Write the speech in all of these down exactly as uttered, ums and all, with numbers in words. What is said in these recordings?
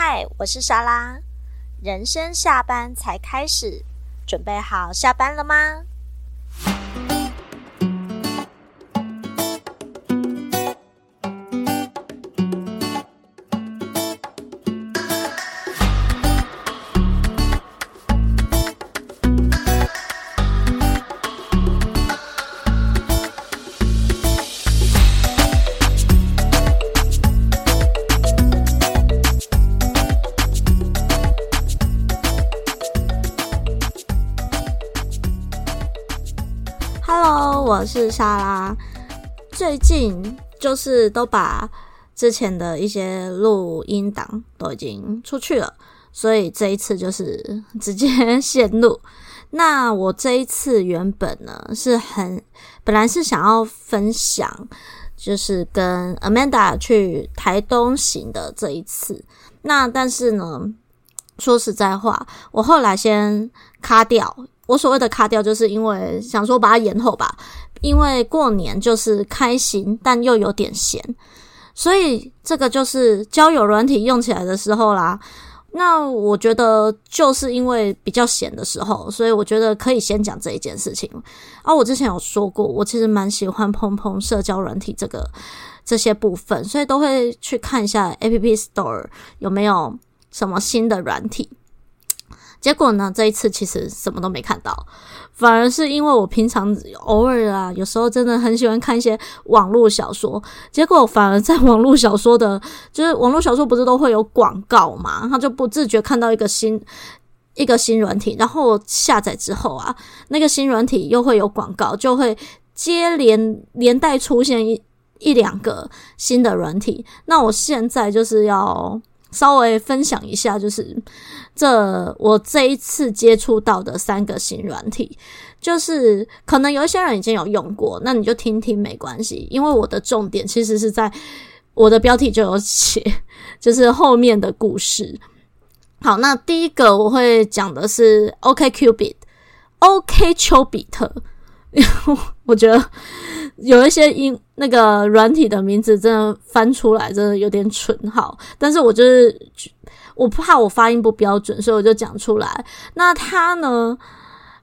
嗨，我是莎拉。人生下班才开始，准备好下班了吗？我是莎拉，最近就是都把之前的一些录音档都已经出去了，所以这一次就是直接现录。那我这一次原本呢是很本来是想要分享，就是跟 Amanda 去台东行的这一次，那但是呢，说实在话，我后来先卡掉。我所谓的卡掉就是因为想说把它延后吧，因为过年就是开心但又有点闲，所以这个就是交友软体用起来的时候啦。那我觉得就是因为比较闲的时候，所以我觉得可以先讲这一件事情啊。我之前有说过，我其实蛮喜欢碰碰社交软体这个这些部分，所以都会去看一下 App Store 有没有什么新的软体。结果呢，这一次其实什么都没看到，反而是因为我平常偶尔啊，有时候真的很喜欢看一些网络小说，结果反而在网络小说的，就是网络小说不是都会有广告嘛，他就不自觉看到一个新一个新软体，然后下载之后啊，那个新软体又会有广告，就会接连连带出现一一两个新的软体。那我现在就是要稍微分享一下，就是这我这一次接触到的三个新软体，就是可能有一些人已经有用过，那你就听听没关系，因为我的重点其实是在我的标题就有写，就是后面的故事。好，那第一个我会讲的是 OkCupid OkCupid 我觉得有一些英那个软体的名字真的翻出来真的有点蠢，好，但是我就是我怕我发音不标准，所以我就讲出来。那它呢，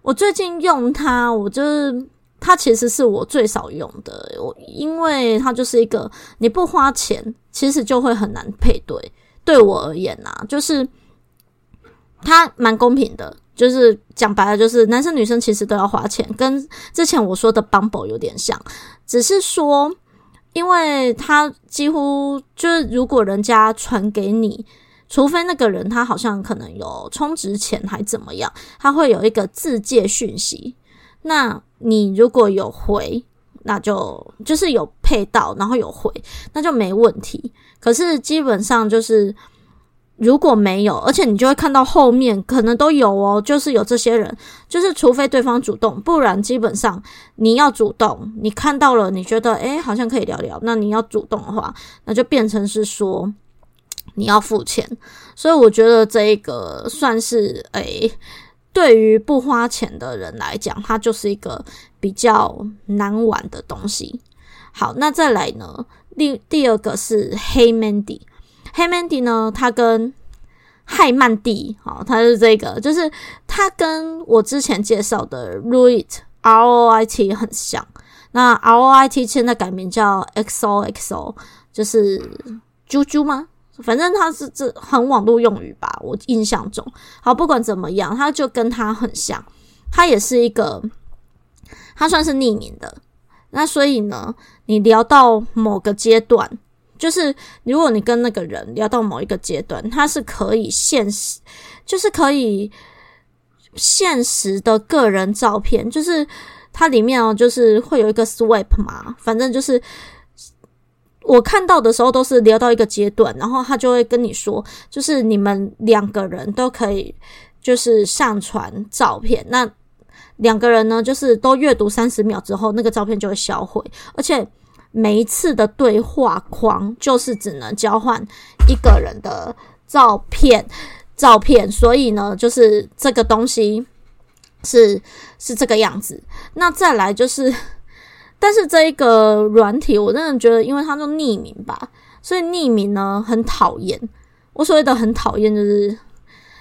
我最近用它，我就是它其实是我最少用的，我因为它就是一个你不花钱其实就会很难配对，对我而言啊，就是它蛮公平的，就是讲白了，就是男生女生其实都要花钱，跟之前我说的 Bumble 有点像，只是说因为他几乎就是如果人家传给你，除非那个人他好像可能有充值钱还怎么样，他会有一个自介讯息，那你如果有回，那就就是有配到然后有回，那就没问题。可是基本上就是如果没有，而且你就会看到后面可能都有哦，就是有这些人，就是除非对方主动，不然基本上你要主动，你看到了你觉得诶好像可以聊聊，那你要主动的话，那就变成是说你要付钱。所以我觉得这一个算是诶对于不花钱的人来讲，它就是一个比较难玩的东西。好，那再来呢，第第二个是 Heymandi Heymandi 呢，他跟Heymandi地，好，他是这个，就是他跟我之前介绍的 ROIT R O I T 很像。那 R O I T 现在改名叫 X O X O， 就是啾啾吗？反正他是这很网络用语吧，我印象中。好，不管怎么样，他就跟他很像，他也是一个，他算是匿名的。那所以呢，你聊到某个阶段，就是如果你跟那个人聊到某一个阶段，他是可以现实，就是可以现实的个人照片，就是它里面哦，就是会有一个 swipe 嘛，反正就是我看到的时候都是聊到一个阶段，然后他就会跟你说，就是你们两个人都可以就是上传照片，那两个人呢就是都阅读三十秒之后，那个照片就会销毁，而且每一次的对话框就是只能交换一个人的照片照片，所以呢就是这个东西是是这个样子。那再来就是但是这一个软体我真的觉得因为它就匿名吧，所以匿名呢很讨厌，我所谓的很讨厌就是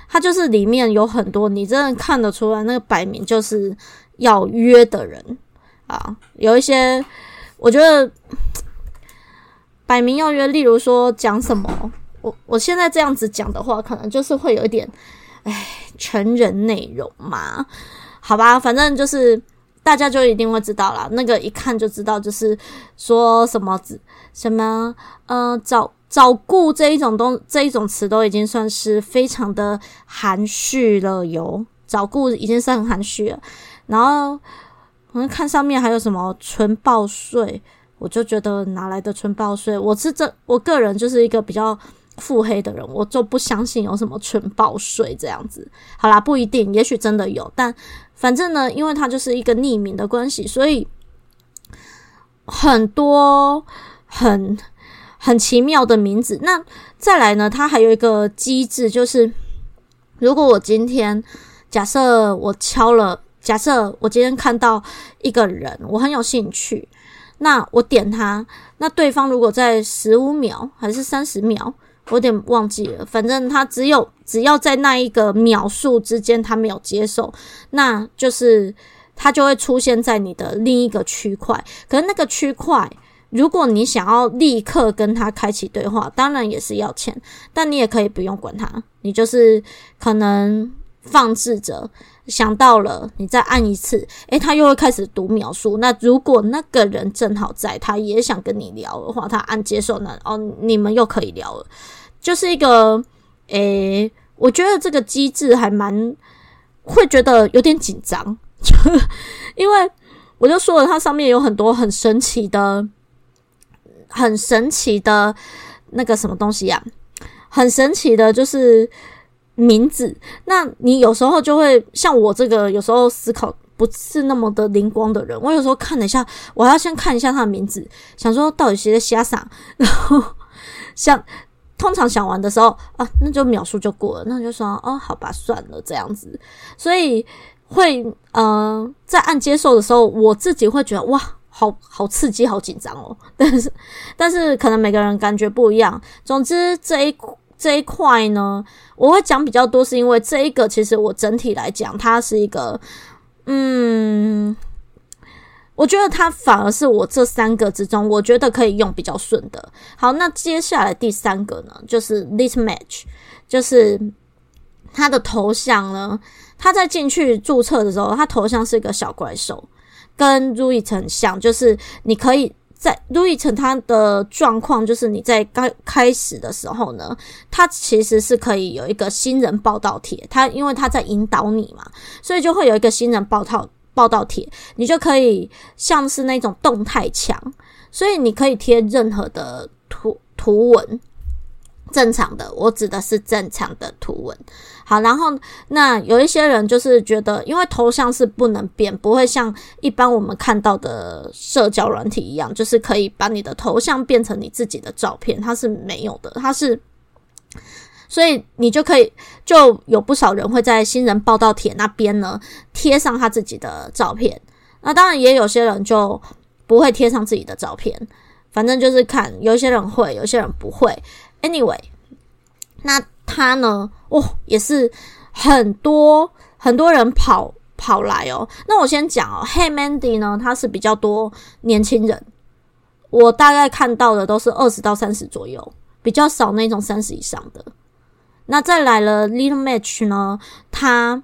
它就是里面有很多你真的看得出来那个摆明就是要约的人啊，有一些我觉得摆明要约，例如说讲什么我我现在这样子讲的话可能就是会有一点哎成人内容嘛，好吧，反正就是大家就一定会知道啦，那个一看就知道，就是说什么什么呃照照顾这一种东这一种词都已经算是非常的含蓄了哟，照顾已经是很含蓄了。然后我们看上面还有什么纯报税，我就觉得哪来的纯报税？我是这我个人就是一个比较腹黑的人，我就不相信有什么纯报税这样子。好啦，不一定，也许真的有，但反正呢，因为它就是一个匿名的关系，所以很多很很奇妙的名字。那再来呢，它还有一个机制，就是如果我今天假设我敲了，假设我今天看到一个人，我很有兴趣，那我点他，那对方如果在十五秒还是三十秒，我有点忘记了，反正他只有只要在那一个秒数之间他没有接受，那就是他就会出现在你的另一个区块，可是那个区块如果你想要立刻跟他开启对话，当然也是要钱，但你也可以不用管他，你就是可能放置着，想到了你再按一次，诶，他又会开始读描述，那如果那个人正好在他也想跟你聊的话，他按接受呢，哦，你们又可以聊了，就是一个诶，我觉得这个机制还蛮会觉得有点紧张因为我就说了它上面有很多很神奇的很神奇的那个什么东西啊，很神奇的就是名字，那你有时候就会像我这个有时候思考不是那么的灵光的人，我有时候看了一下，我还要先看一下他的名字，想说到底谁在瞎想，然后想通常想完的时候啊，那就秒数就过了，那就说哦好吧算了这样子，所以会呃在按接受的时候，我自己会觉得哇好好刺激好紧张哦，但是但是可能每个人感觉不一样，总之这一这一块呢，我会讲比较多，是因为这一个其实我整体来讲，它是一个，嗯，我觉得它反而是我这三个之中，我觉得可以用比较顺的。好，那接下来第三个呢，就是 Litmatch， 就是它的头像呢，它在进去注册的时候，它头像是一个小怪兽，跟 R O I T 很像，就是你可以。在 R O I T 它的状况就是你在刚开始的时候呢，它其实是可以有一个新人报道帖，它因为它在引导你嘛，所以就会有一个新人报道报道帖，你就可以像是那种动态墙，所以你可以贴任何的图图文，正常的，我指的是正常的图文。好，然后那有一些人就是觉得，因为头像是不能变，不会像一般我们看到的社交软体一样，就是可以把你的头像变成你自己的照片，它是没有的，它是，所以你就可以，就有不少人会在新人报道帖那边呢贴上他自己的照片，那当然也有些人就不会贴上自己的照片，反正就是看，有些人会，有些人不会。Anyway， 那他呢？哦，也是很多很多人跑跑来哦。那我先讲哦 ，Heymandi 呢，他是比较多年轻人，我大概看到的都是二十到三十左右，比较少那种三十以上的。那再来了 Litmatch 呢，他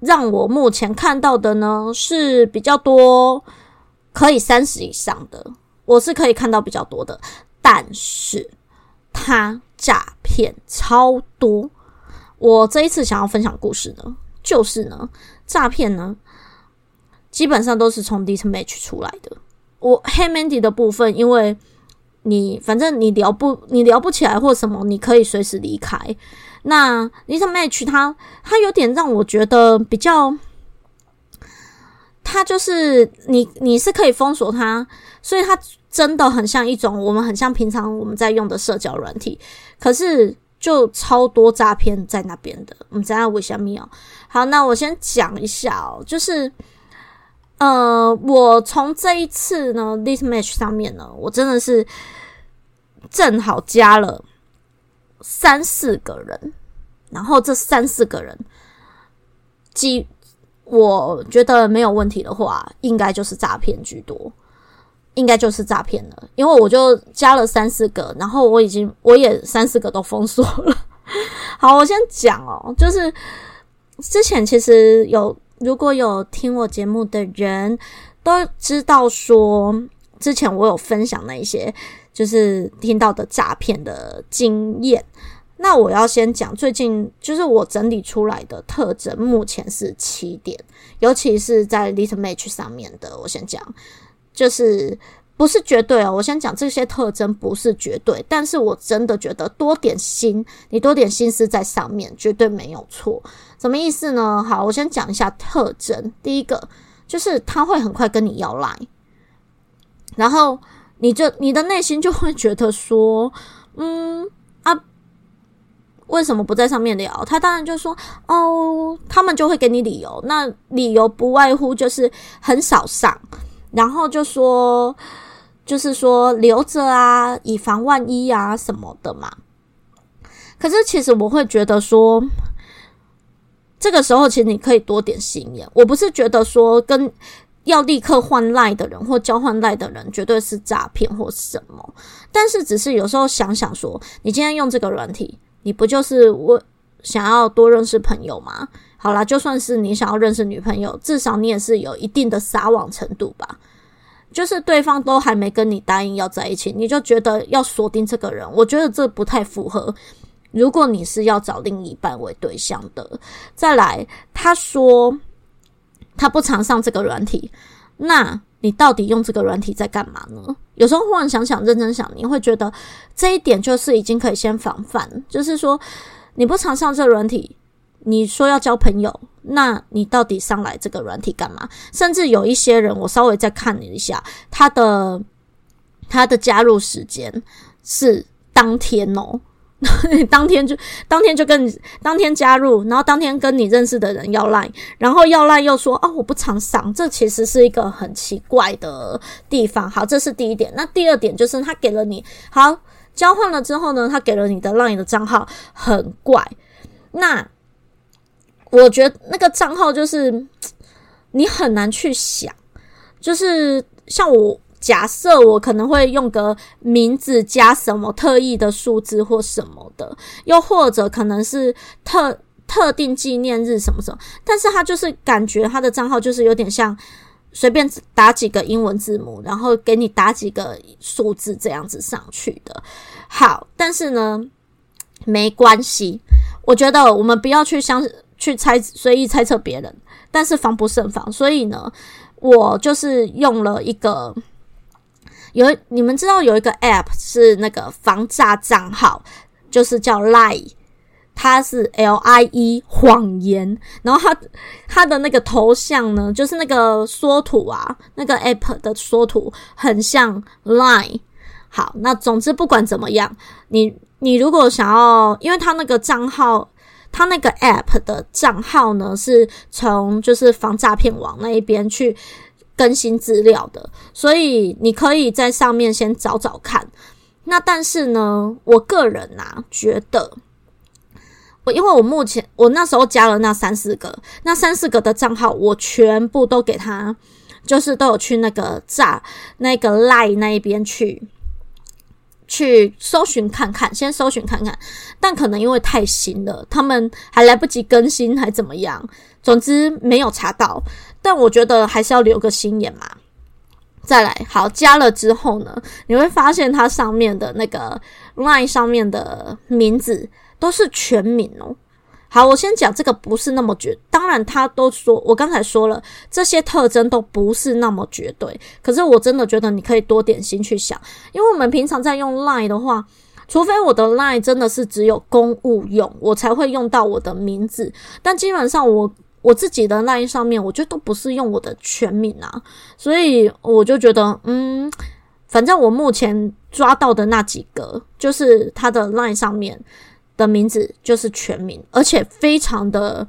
让我目前看到的呢是比较多可以三十以上的，我是可以看到比较多的，但是。他诈骗超多，我这一次想要分享故事呢，就是呢，诈骗呢，基本上都是从 Litmatch 出来的。我 Heymandi 的部分，因为你反正你聊不你聊不起来或什么，你可以随时离开。那 Litmatch 它它有点让我觉得比较，它就是你你是可以封锁它，所以它。真的很像一种我们很像平常我们在用的社交软体，可是就超多诈骗在那边的。我们在那为什么哦？好，那我先讲一下哦，就是呃，我从这一次呢 ，Litmatch 上面呢，我真的是正好加了三四个人，然后这三四个人几我觉得没有问题的话，应该就是诈骗居多，应该就是诈骗了。因为我就加了三四个，然后我已经我也三四个都封锁了。好，我先讲哦，就是之前其实有如果有听我节目的人都知道说，之前我有分享那一些就是听到的诈骗的经验。那我要先讲最近就是我整理出来的特征，目前是七点，尤其是在 Litmatch 上面的。我先讲，就是不是绝对哦，我先讲这些特征不是绝对，但是我真的觉得多点心，你多点心思在上面绝对没有错。什么意思呢？好，我先讲一下特征。第一个就是他会很快跟你要 LINE， 然后你就你的内心就会觉得说，嗯啊。为什么不在上面聊？他当然就说哦，他们就会给你理由，那理由不外乎就是很少上，然后就说就是说留着啊，以防万一啊什么的嘛。可是其实我会觉得说，这个时候其实你可以多点心眼。我不是觉得说跟要立刻换 LINE 的人或交换 LINE 的人绝对是诈骗或什么，但是只是有时候想想说，你今天用这个软体，你不就是我想要多认识朋友吗？好啦，就算是你想要认识女朋友，至少你也是有一定的撒网程度吧。就是对方都还没跟你答应要在一起，你就觉得要锁定这个人，我觉得这不太符合如果你是要找另一半为对象的。再来，他说他不常上这个软体，那你到底用这个软体在干嘛呢？有时候忽然想想认真想，你会觉得这一点就是已经可以先防范，就是说你不常上这个软体，你说要交朋友，那你到底上来这个软体干嘛？甚至有一些人，我稍微再看了一下他的他的加入时间是当天哦当天就当天就跟你当天加入，然后当天跟你认识的人要 LINE， 然后要 LINE 又说啊、哦、我不常上，这其实是一个很奇怪的地方。好，这是第一点。那第二点就是他给了你好交换了之后呢，他给了你的 LINE 的账号，很怪。那我觉得那个账号就是你很难去想，就是像我假设我可能会用个名字加什么特意的数字或什么的，又或者可能是特特定纪念日什么什么，但是他就是感觉他的账号就是有点像随便打几个英文字母，然后给你打几个数字这样子上去的。好，但是呢没关系，我觉得我们不要去相去猜随意猜测别人，但是防不胜防。所以呢，我就是用了一个。有你们知道有一个 app 是那个防诈账号，就是叫 L I E， 它是 L I E 谎言，然后它它的那个头像呢，就是那个缩图啊，那个 app 的缩图很像 LINE。 好，那总之不管怎么样，你你如果想要，因为它那个账号它那个 app 的账号呢，是从就是防诈骗网那一边去更新资料的，所以你可以在上面先找找看。那但是呢，我个人啊觉得，我因为我目前我那时候加了那三四个，那三四个的账号，我全部都给他，就是都有去那个诈那个 L I E 那一边去去搜寻看看，先搜寻看看。但可能因为太新了，他们还来不及更新，还怎么样？总之没有查到，但我觉得还是要留个心眼嘛。再来，好，加了之后呢，你会发现它上面的那个 LINE 上面的名字都是全名哦。好，我先讲这个不是那么绝，当然他都说，我刚才说了，这些特征都不是那么绝对，可是我真的觉得你可以多点心去想，因为我们平常在用 LINE 的话，除非我的 LINE 真的是只有公务用，我才会用到我的名字，但基本上我我自己的 LINE 上面，我就都不是用我的全名啊，所以我就觉得，嗯，反正我目前抓到的那几个，就是他的 LINE 上面的名字就是全名，而且非常的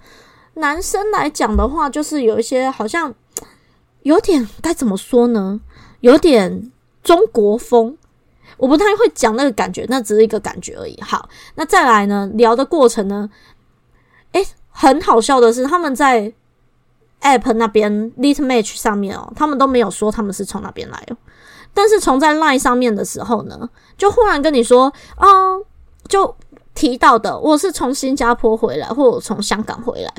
男生来讲的话，就是有一些好像有点该怎么说呢，有点中国风。我不太会讲那个感觉，那只是一个感觉而已。好，那再来呢，聊的过程呢，诶，很好笑的是他们在 App 那边 Litmatch 上面哦，他们都没有说他们是从哪边来哦，但是从在 LINE 上面的时候呢，就忽然跟你说哦，就提到的我是从新加坡回来，或者我从香港回来。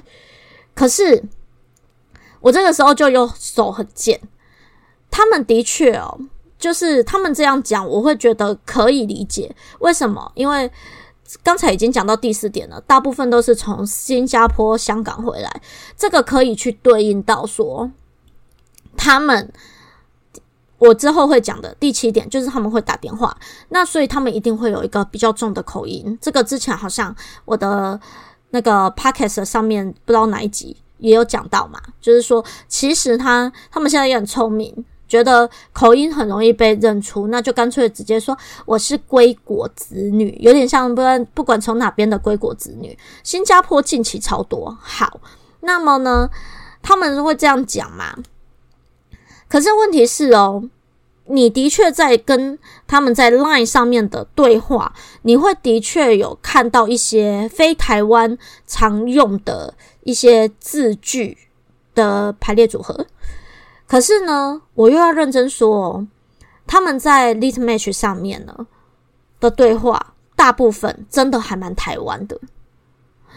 可是我这个时候就有手很贱，他们的确哦，就是他们这样讲我会觉得可以理解，为什么？因为刚才已经讲到第四点了，大部分都是从新加坡香港回来，这个可以去对应到说他们，我之后会讲的第七点就是他们会打电话，那所以他们一定会有一个比较重的口音，这个之前好像我的那个 podcast 上面不知道哪一集也有讲到嘛，就是说其实他他们现在也很聪明，觉得口音很容易被认出，那就干脆直接说我是归国子女，有点像不管不管从哪边的归国子女，新加坡近期超多。好，那么呢他们会这样讲嘛，可是问题是哦，你的确在跟他们在 LINE 上面的对话，你会的确有看到一些非台湾常用的一些字句的排列组合。可是呢，我又要认真说哦，他们在 Litmatch 上面呢的对话，大部分真的还蛮台湾的。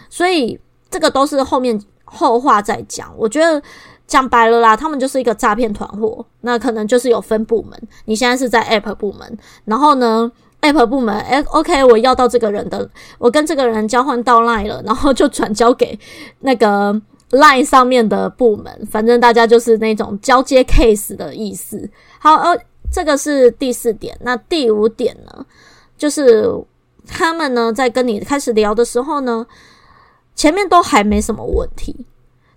所以这个都是后面后话再讲，我觉得讲白了啦，他们就是一个诈骗团伙，那可能就是有分部门，你现在是在 App 部门，然后呢 App 部门、欸、OK 我要到这个人的，我跟这个人交换到 LINE 了，然后就转交给那个 LINE 上面的部门，反正大家就是那种交接 case 的意思。好、呃、这个是第四点。那第五点呢，就是他们呢在跟你开始聊的时候呢，前面都还没什么问题，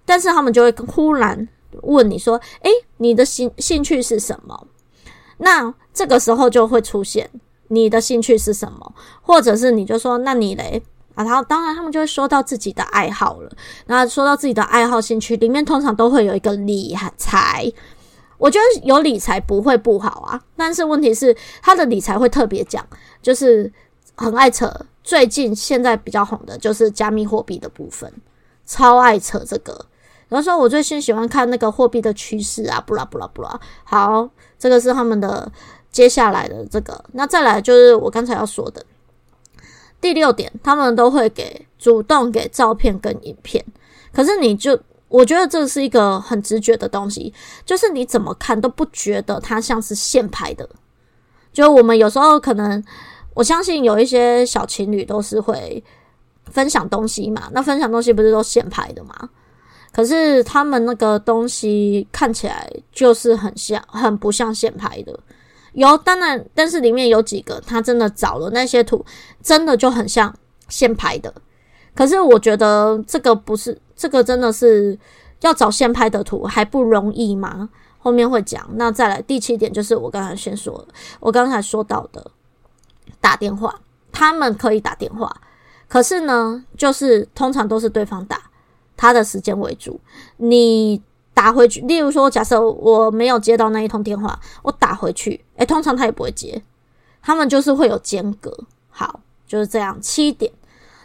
但是他们就会忽然问你说诶，你的兴兴趣是什么？那这个时候就会出现你的兴趣是什么，或者是你就说那你咧啊，然后当然他们就会说到自己的爱好了，那说到自己的爱好兴趣里面通常都会有一个理财，我觉得有理财不会不好啊，但是问题是他的理财会特别讲，就是很爱扯，最近现在比较红的就是加密货币的部分，超爱扯这个，然后说我最近喜欢看那个货币的趋势啊，不啦不啦不啦。好，这个是他们的接下来的这个。那再来就是我刚才要说的第六点，他们都会给主动给照片跟影片。可是你就我觉得这是一个很直觉的东西，就是你怎么看都不觉得它像是现拍的。就我们有时候可能，我相信有一些小情侣都是会分享东西嘛，那分享东西不是都现拍的嘛？可是他们那个东西看起来就是很像，很不像现拍的。有，当然，但是里面有几个他真的找了那些图，真的就很像现拍的。可是我觉得这个不是，这个真的是要找现拍的图还不容易吗？后面会讲。那再来第七点就是我刚才先说了，我刚才说到的打电话，他们可以打电话。可是呢，就是通常都是对方打，他的时间为主。你打回去，例如说，假设我没有接到那一通电话，我打回去，诶，通常他也不会接，他们就是会有间隔。好，就是这样。七点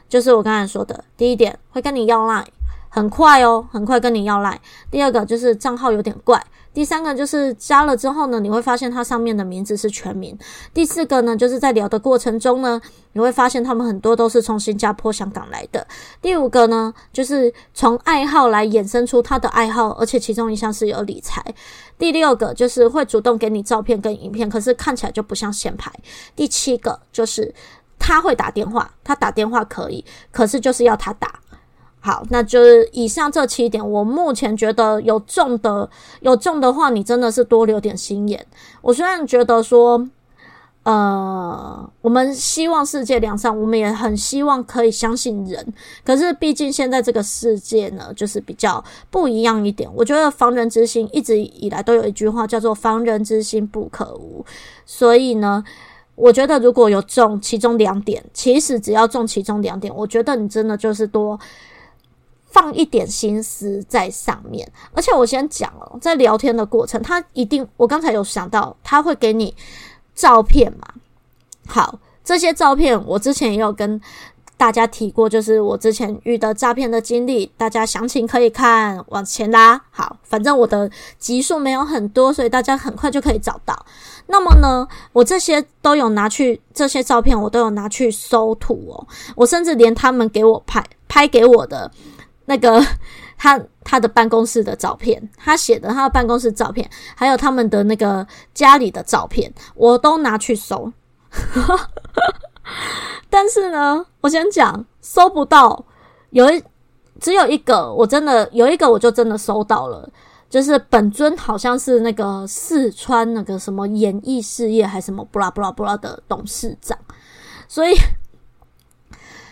就是我刚才说的，第一点会跟你要 LINE， 很快哦，很快跟你要 LINE。第二个就是账号有点怪。第三个就是加了之后呢，你会发现它上面的名字是全名。第四个呢，就是在聊的过程中呢，你会发现他们很多都是从新加坡、香港来的。第五个呢，就是从爱好来衍生出他的爱好，而且其中一项是有理财。第六个就是会主动给你照片跟影片，可是看起来就不像现拍。第七个就是他会打电话，他打电话可以，可是就是要他打。好，那就是以上这七点，我目前觉得有中的有中的话，你真的是多留点心眼。我虽然觉得说，呃，我们希望世界良善，我们也很希望可以相信人，可是毕竟现在这个世界呢，就是比较不一样一点。我觉得防人之心一直以来都有一句话叫做"防人之心不可无"，所以呢。我觉得如果有中其中两点，其实只要中其中两点，我觉得你真的就是多放一点心思在上面。而且我先讲哦，在聊天的过程，他一定，我刚才有想到，他会给你照片嘛，好，这些照片我之前也有跟大家提过，就是我之前遇到诈骗的经历，大家详情可以看，往前拉。好，反正我的集数没有很多，所以大家很快就可以找到。那么呢，我这些都有拿去，这些照片我都有拿去搜图哦，我甚至连他们给我拍拍给我的那个他他的办公室的照片，他写的他的办公室照片，还有他们的那个家里的照片，我都拿去搜。但是呢，我先讲，搜不到，有一只有一个，我真的有一个，我就真的搜到了，就是本尊好像是那个四川那个什么演艺事业还什么布拉布拉布拉的董事长，所以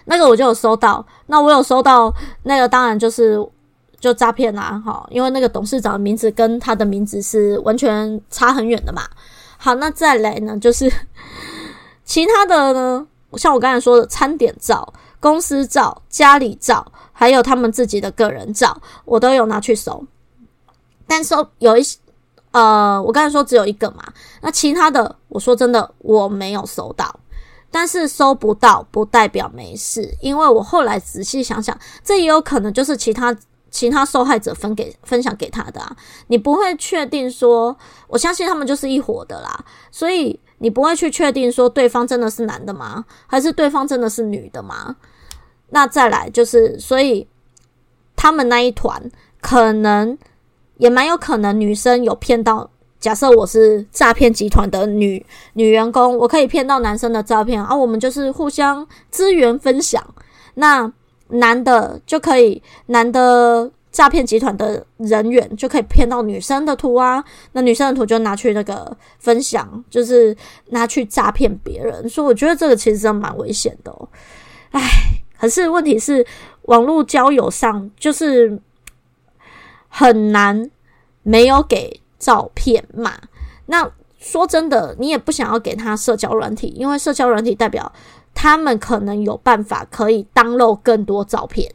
那个我就有搜到。那我有搜到那个，当然就是就诈骗啦，哈，因为那个董事长的名字跟他的名字是完全差很远的嘛。好，那再来呢，就是其他的呢，像我刚才说的餐点照、公司照、家里照，还有他们自己的个人照，我都有拿去搜。但是有一呃，我刚才说只有一个嘛，那其他的，我说真的我没有搜到。但是搜不到不代表没事，因为我后来仔细想想，这也有可能就是其他其他受害者分给分享给他的啊，你不会确定说，我相信他们就是一伙的啦，所以。你不会去确定说对方真的是男的吗？还是对方真的是女的吗？那再来就是，所以他们那一团可能也蛮有可能女生有骗到。假设我是诈骗集团的女女员工，我可以骗到男生的照片啊，我们就是互相资源分享。那男的就可以，男的诈骗集团的人员就可以骗到女生的图啊，那女生的图就拿去那个分享，就是拿去诈骗别人，所以我觉得这个其实真的蛮危险的哦。唉，可是问题是，网络交友上就是很难没有给照片嘛。那说真的，你也不想要给他社交软体，因为社交软体代表他们可能有办法可以download更多照片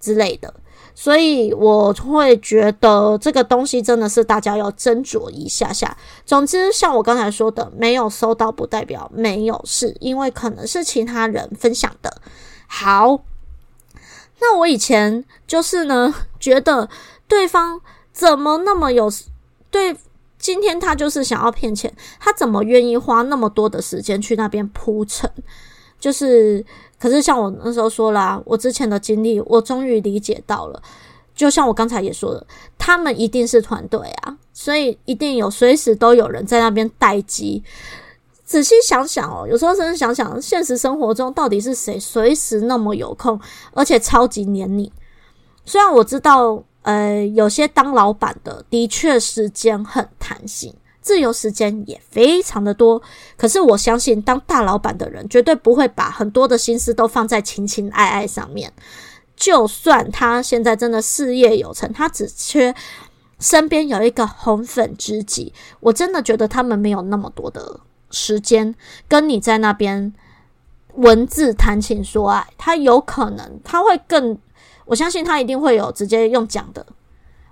之类的。所以我会觉得这个东西真的是大家要斟酌一下下。总之，像我刚才说的，没有搜到不代表没有事，因为可能是其他人分享的。好，那我以前就是呢，觉得对方怎么那么有，对，今天他就是想要骗钱，他怎么愿意花那么多的时间去那边铺陈？就是，可是像我那时候说啦，我之前的经历，我终于理解到了。就像我刚才也说了，他们一定是团队啊，所以一定有随时都有人在那边待机。仔细想想哦，有时候真的想想，现实生活中到底是谁随时那么有空，而且超级黏你。虽然我知道，呃，有些当老板的的确时间很弹性。自由时间也非常的多，可是我相信当大老板的人绝对不会把很多的心思都放在情情爱爱上面，就算他现在真的事业有成，他只缺身边有一个红粉知己，我真的觉得他们没有那么多的时间跟你在那边文字谈情说爱，他有可能他会更，我相信他一定会有直接用讲的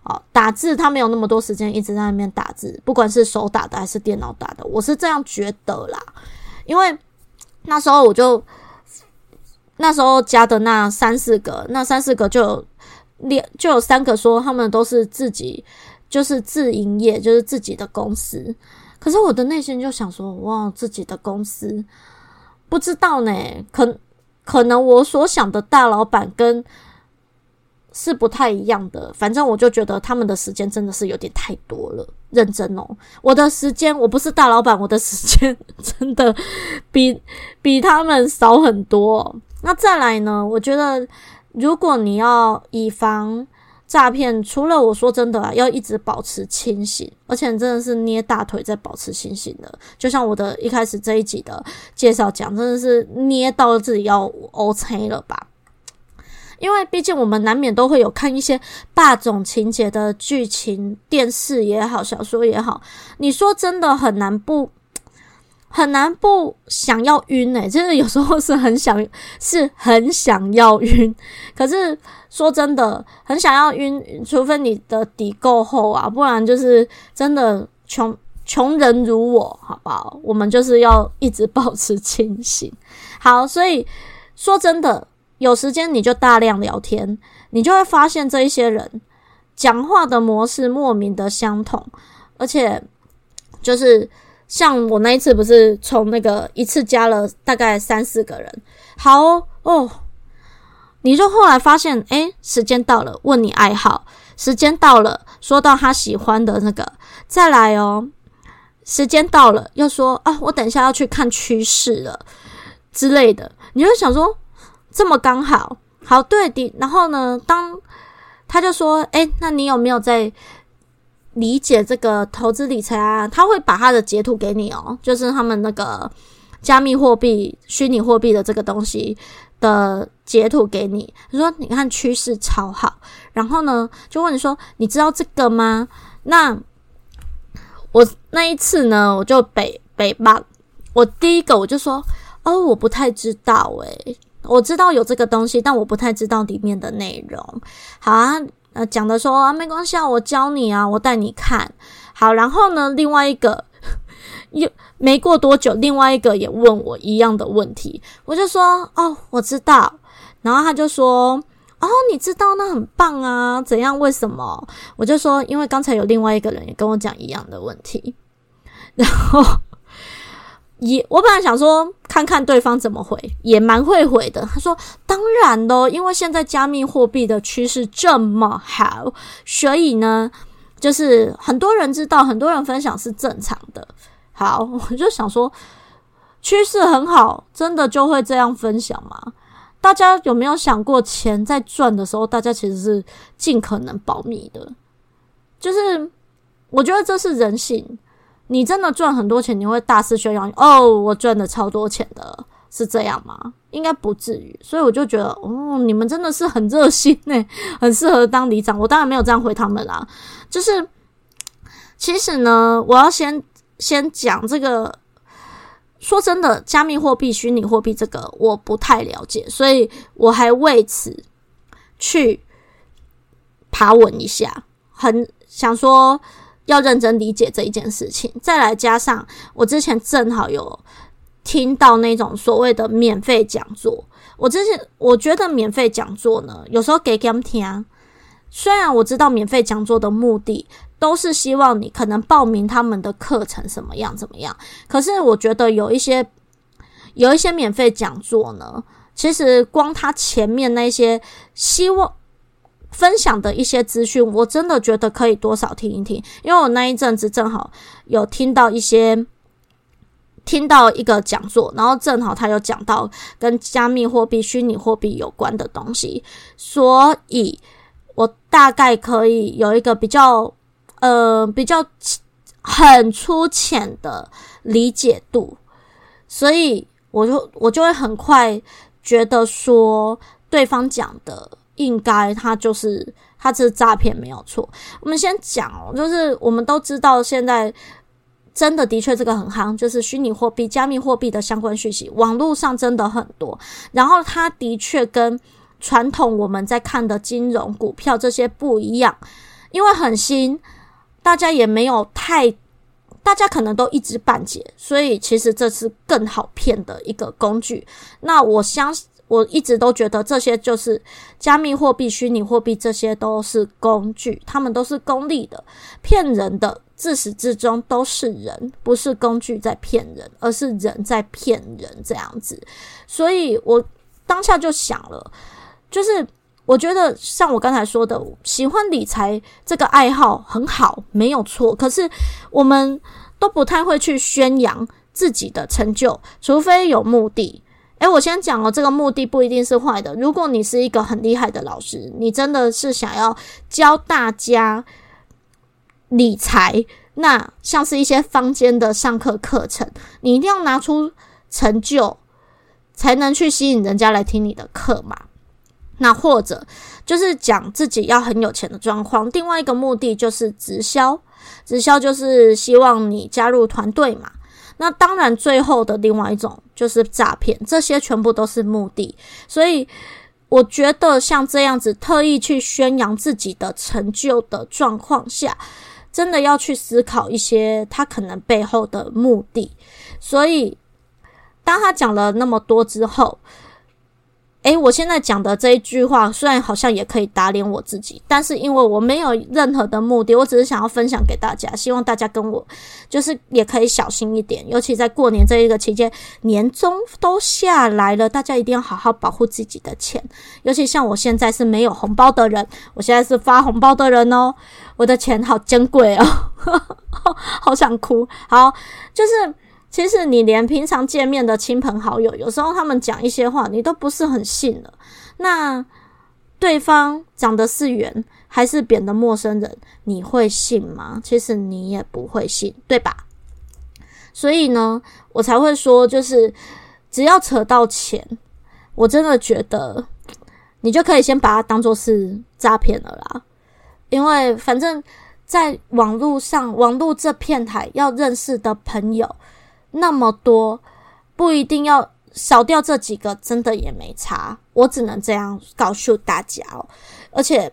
哦，打字他没有那么多时间一直在那边打字，不管是手打的还是电脑打的，我是这样觉得啦。因为那时候我就那时候加的那三四个，那三四个就有就有三个说他们都是自己就是自营业，就是自己的公司。可是我的内心就想说，哇，自己的公司不知道呢，可可能我所想的大老板跟。是不太一样的，反正我就觉得他们的时间真的是有点太多了，认真哦。我的时间，我不是大老板，我的时间真的比比他们少很多哦。那再来呢，我觉得如果你要以防诈骗，除了我说真的啊，要一直保持清醒，而且真的是捏大腿在保持清醒的。就像我的一开始这一集的介绍讲，真的是捏到自己要 OK 了吧。因为毕竟我们难免都会有看一些霸总情节的剧情，电视也好，小说也好，你说真的很难不很难不想要晕欸，真的有时候是很想是很想要晕，可是说真的很想要晕，除非你的底够厚啊，不然就是真的穷穷人如我，好不好？我们就是要一直保持清醒。好，所以说真的，有时间你就大量聊天，你就会发现这一些人讲话的模式莫名的相同，而且就是像我那一次不是从那个一次加了大概三四个人，好哦，哦你就后来发现，诶、欸、时间到了问你爱好，时间到了说到他喜欢的那个，再来哦，时间到了又说啊，我等一下要去看趋势了之类的，你就想说这么刚好，好对的。然后呢，当他就说，诶、欸、那你有没有在理解这个投资理财啊？他会把他的截图给你哦，就是他们那个加密货币、虚拟货币的这个东西的截图给你，就说你看趋势超好，然后呢就问你说你知道这个吗？那我那一次呢，我就北北吧，我第一个我就说哦，我不太知道诶、欸、我知道有这个东西，但我不太知道里面的内容。好啊。呃，讲的说啊，没关系啊，我教你啊，我带你看。好，然后呢，另外一个又没过多久，另外一个也问我一样的问题，我就说哦，我知道。然后他就说哦，你知道那很棒啊，怎样？为什么？我就说，因为刚才有另外一个人也跟我讲一样的问题，然后也我本来想说看看对方怎么回，也蛮会回的。他说当然咯，因为现在加密货币的趋势这么好，所以呢就是很多人知道，很多人分享是正常的。好，我就想说趋势很好，真的就会这样分享吗？大家有没有想过钱在赚的时候，大家其实是尽可能保密的，就是我觉得这是人性。你真的赚很多钱，你会大肆宣扬哦，我赚的超多钱的，是这样吗？应该不至于。所以我就觉得哦，你们真的是很热心欸，很适合当里长。我当然没有这样回他们啦，就是其实呢，我要先先讲这个。说真的，加密货币、虚拟货币这个我不太了解，所以我还为此去爬文一下，很想说要认真理解这一件事情。再来加上我之前正好有听到那种所谓的免费讲座，我之前我觉得免费讲座呢，有时候给给他们听，虽然我知道免费讲座的目的都是希望你可能报名他们的课程什么样怎么样，可是我觉得有一些有一些免费讲座呢，其实光他前面那些希望分享的一些资讯，我真的觉得可以多少听一听。因为我那一阵子正好有听到一些听到一个讲座，然后正好他有讲到跟加密货币、虚拟货币有关的东西，所以我大概可以有一个比较呃比较很粗浅的理解度，所以我就我就会很快觉得说对方讲的应该他就是他是诈骗没有错。我们先讲哦，就是我们都知道现在真的的确这个很夯，就是虚拟货币、加密货币的相关讯息，网络上真的很多。然后它的确跟传统我们在看的金融、股票这些不一样，因为很新，大家也没有太，大家可能都一知半解，所以其实这是更好骗的一个工具。那我相信。我一直都觉得这些就是加密货币、虚拟货币，这些都是工具，他们都是功利的、骗人的，自始至终都是人，不是工具在骗人，而是人在骗人这样子。所以我当下就想了，就是我觉得像我刚才说的，喜欢理财这个爱好很好，没有错，可是我们都不太会去宣扬自己的成就，除非有目的。诶，我先讲哦，这个目的不一定是坏的。如果你是一个很厉害的老师，你真的是想要教大家理财，那像是一些坊间的上课课程，你一定要拿出成就，才能去吸引人家来听你的课嘛。那或者就是讲自己要很有钱的状况。另外一个目的就是直销，直销就是希望你加入团队嘛。那当然最后的另外一种就是诈骗，这些全部都是目的。所以我觉得像这样子特意去宣扬自己的成就的状况下，真的要去思考一些他可能背后的目的。所以当他讲了那么多之后，诶，我现在讲的这一句话虽然好像也可以打脸我自己，但是因为我没有任何的目的，我只是想要分享给大家，希望大家跟我就是也可以小心一点，尤其在过年这一个期间，年终都下来了，大家一定要好好保护自己的钱，尤其像我现在是没有红包的人，我现在是发红包的人哦，我的钱好珍贵哦好想哭。好，就是其实你连平常见面的亲朋好友，有时候他们讲一些话你都不是很信了，那对方讲的是缘还是扁的陌生人，你会信吗？其实你也不会信，对吧？所以呢我才会说，就是只要扯到钱，我真的觉得你就可以先把它当作是诈骗了啦，因为反正在网络上，网络这片海要认识的朋友那么多，不一定要少掉这几个，真的也没差，我只能这样告诉大家哦。而且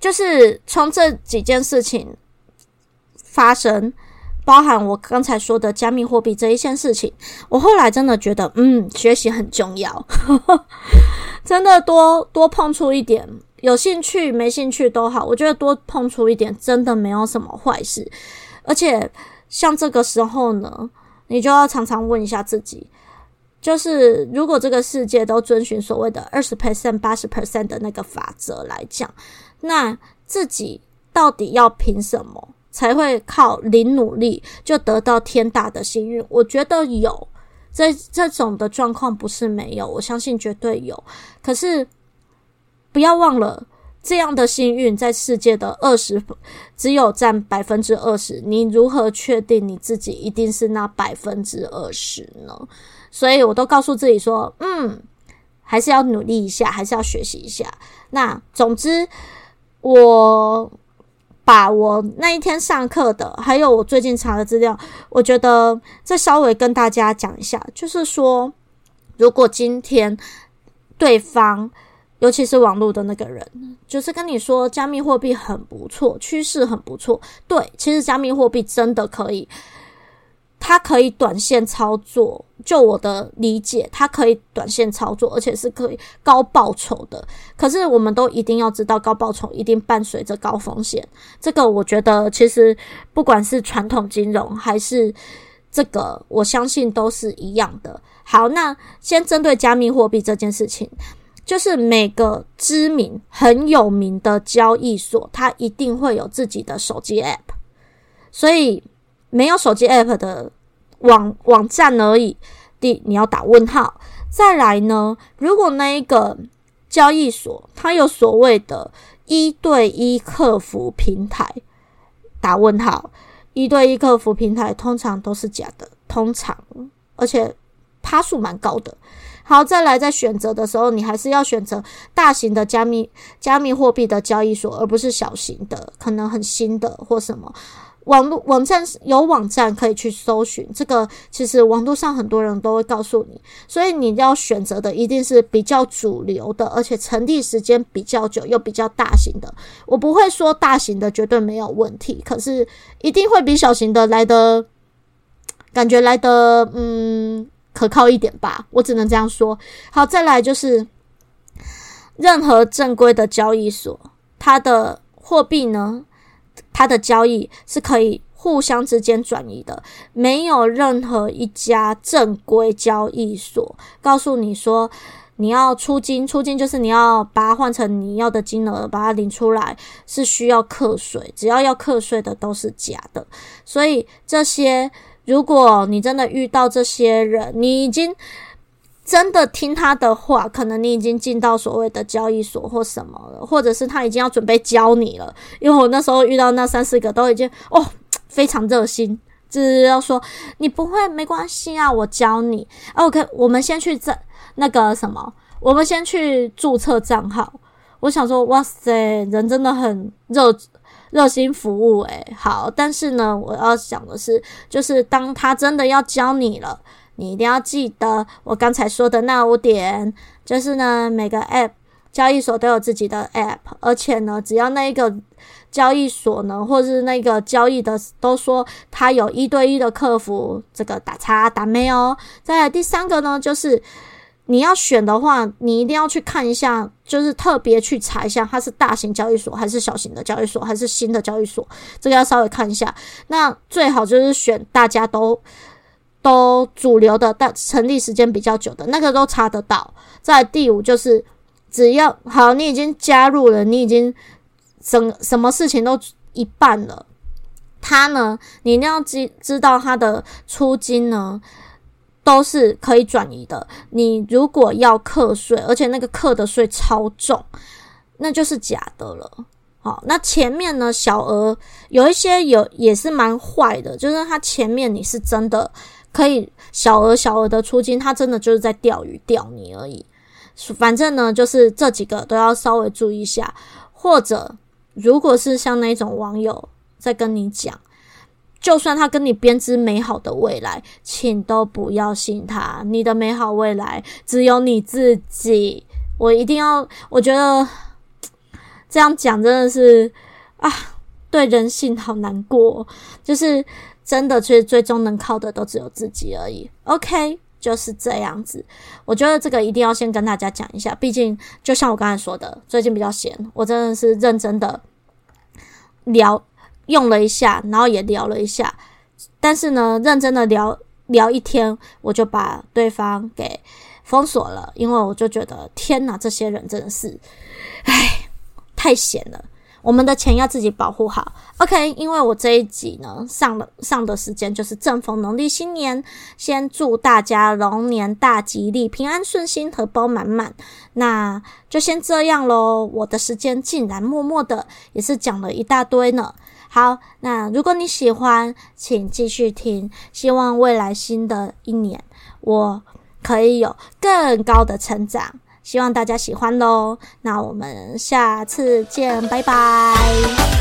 就是从这几件事情发生，包含我刚才说的加密货币这一件事情，我后来真的觉得嗯，学习很重要真的多多碰触一点，有兴趣没兴趣都好，我觉得多碰触一点真的没有什么坏事。而且像这个时候呢，你就要常常问一下自己，就是如果这个世界都遵循所谓的 百分之二十、八十% 的那个法则来讲，那自己到底要凭什么才会靠零努力就得到天大的幸运？我觉得有这这种的状况不是没有，我相信绝对有。可是不要忘了，这样的幸运在世界的二十只有占 百分之二十， 你如何确定你自己一定是那 百分之二十 呢？所以我都告诉自己说嗯，还是要努力一下，还是要学习一下。那总之我把我那一天上课的还有我最近查的资料，我觉得再稍微跟大家讲一下，就是说如果今天对方尤其是网络的那个人就是跟你说加密货币很不错，趋势很不错，对，其实加密货币真的可以，它可以短线操作，就我的理解它可以短线操作，而且是可以高报酬的。可是我们都一定要知道，高报酬一定伴随着高风险，这个我觉得其实不管是传统金融还是这个，我相信都是一样的。好，那先针对加密货币这件事情，就是每个知名很有名的交易所它一定会有自己的手机 app， 所以没有手机 app 的 网, 网站而已，第你要打问号。再来呢，如果那一个交易所它有所谓的一对一客服平台，打问号，一对一客服平台通常都是假的，通常而且趴数蛮高的。好，再来在选择的时候，你还是要选择大型的加密加密货币的交易所，而不是小型的可能很新的或什么。网络网站有网站可以去搜寻，这个其实网络上很多人都会告诉你，所以你要选择的一定是比较主流的，而且成立时间比较久又比较大型的。我不会说大型的绝对没有问题，可是一定会比小型的来的感觉来的嗯可靠一点吧，我只能这样说。好，再来就是任何正规的交易所，它的货币呢，它的交易是可以互相之间转移的，没有任何一家正规交易所告诉你说你要出金，出金就是你要把它换成你要的金额，把它领出来是需要课税，只要要课税的都是假的。所以这些如果你真的遇到这些人，你已经真的听他的话，可能你已经进到所谓的交易所或什么了，或者是他已经要准备教你了。因为我那时候遇到那三四个都已经哦非常热心，就是要说你不会没关系啊，我教你。OK， 我们先去这那个什么，我们先去注册账号。我想说，哇塞，人真的很热。热心服务诶、欸、好，但是呢我要讲的是，就是当他真的要教你了，你一定要记得我刚才说的那五点，就是呢每个 app 交易所都有自己的 app， 而且呢只要那个交易所呢或是那个交易的都说他有一对一的客服，这个打叉打没哦。再来第三个呢，就是你要选的话，你一定要去看一下，就是特别去查一下它是大型交易所还是小型的交易所还是新的交易所，这个要稍微看一下。那最好就是选大家都都主流的，但成立时间比较久的，那个都查得到。再来第五就是，只要好，你已经加入了，你已经整什么事情都一半了，它呢，你一定要知知道它的出金呢。都是可以转移的，你如果要课税，而且那个课的税超重，那就是假的了。好，那前面呢，小额有一些有也是蛮坏的，就是它前面你是真的可以小额小额的出金，它真的就是在钓鱼钓你而已。反正呢，就是这几个都要稍微注意一下，或者如果是像那种网友在跟你讲，就算他跟你编织美好的未来，请都不要信他。你的美好未来只有你自己。我一定要，我觉得这样讲真的是啊，对人性好难过。就是真的，其实最终能靠的都只有自己而已。OK， 就是这样子。我觉得这个一定要先跟大家讲一下，毕竟就像我刚才说的，最近比较闲，我真的是认真的聊。用了一下，然后也聊了一下，但是呢，认真的聊聊一天，我就把对方给封锁了，因为我就觉得天哪，这些人真的是，唉，太闲了。我们的钱要自己保护好。OK， 因为我这一集呢上了上的时间就是正逢农历新年，先祝大家龙年大吉利，平安顺心，荷包满满。那就先这样咯，我的时间竟然默默的也是讲了一大堆呢。好，那如果你喜欢，请继续听。希望未来新的一年，我可以有更高的成长。希望大家喜欢咯，那我们下次见，拜拜。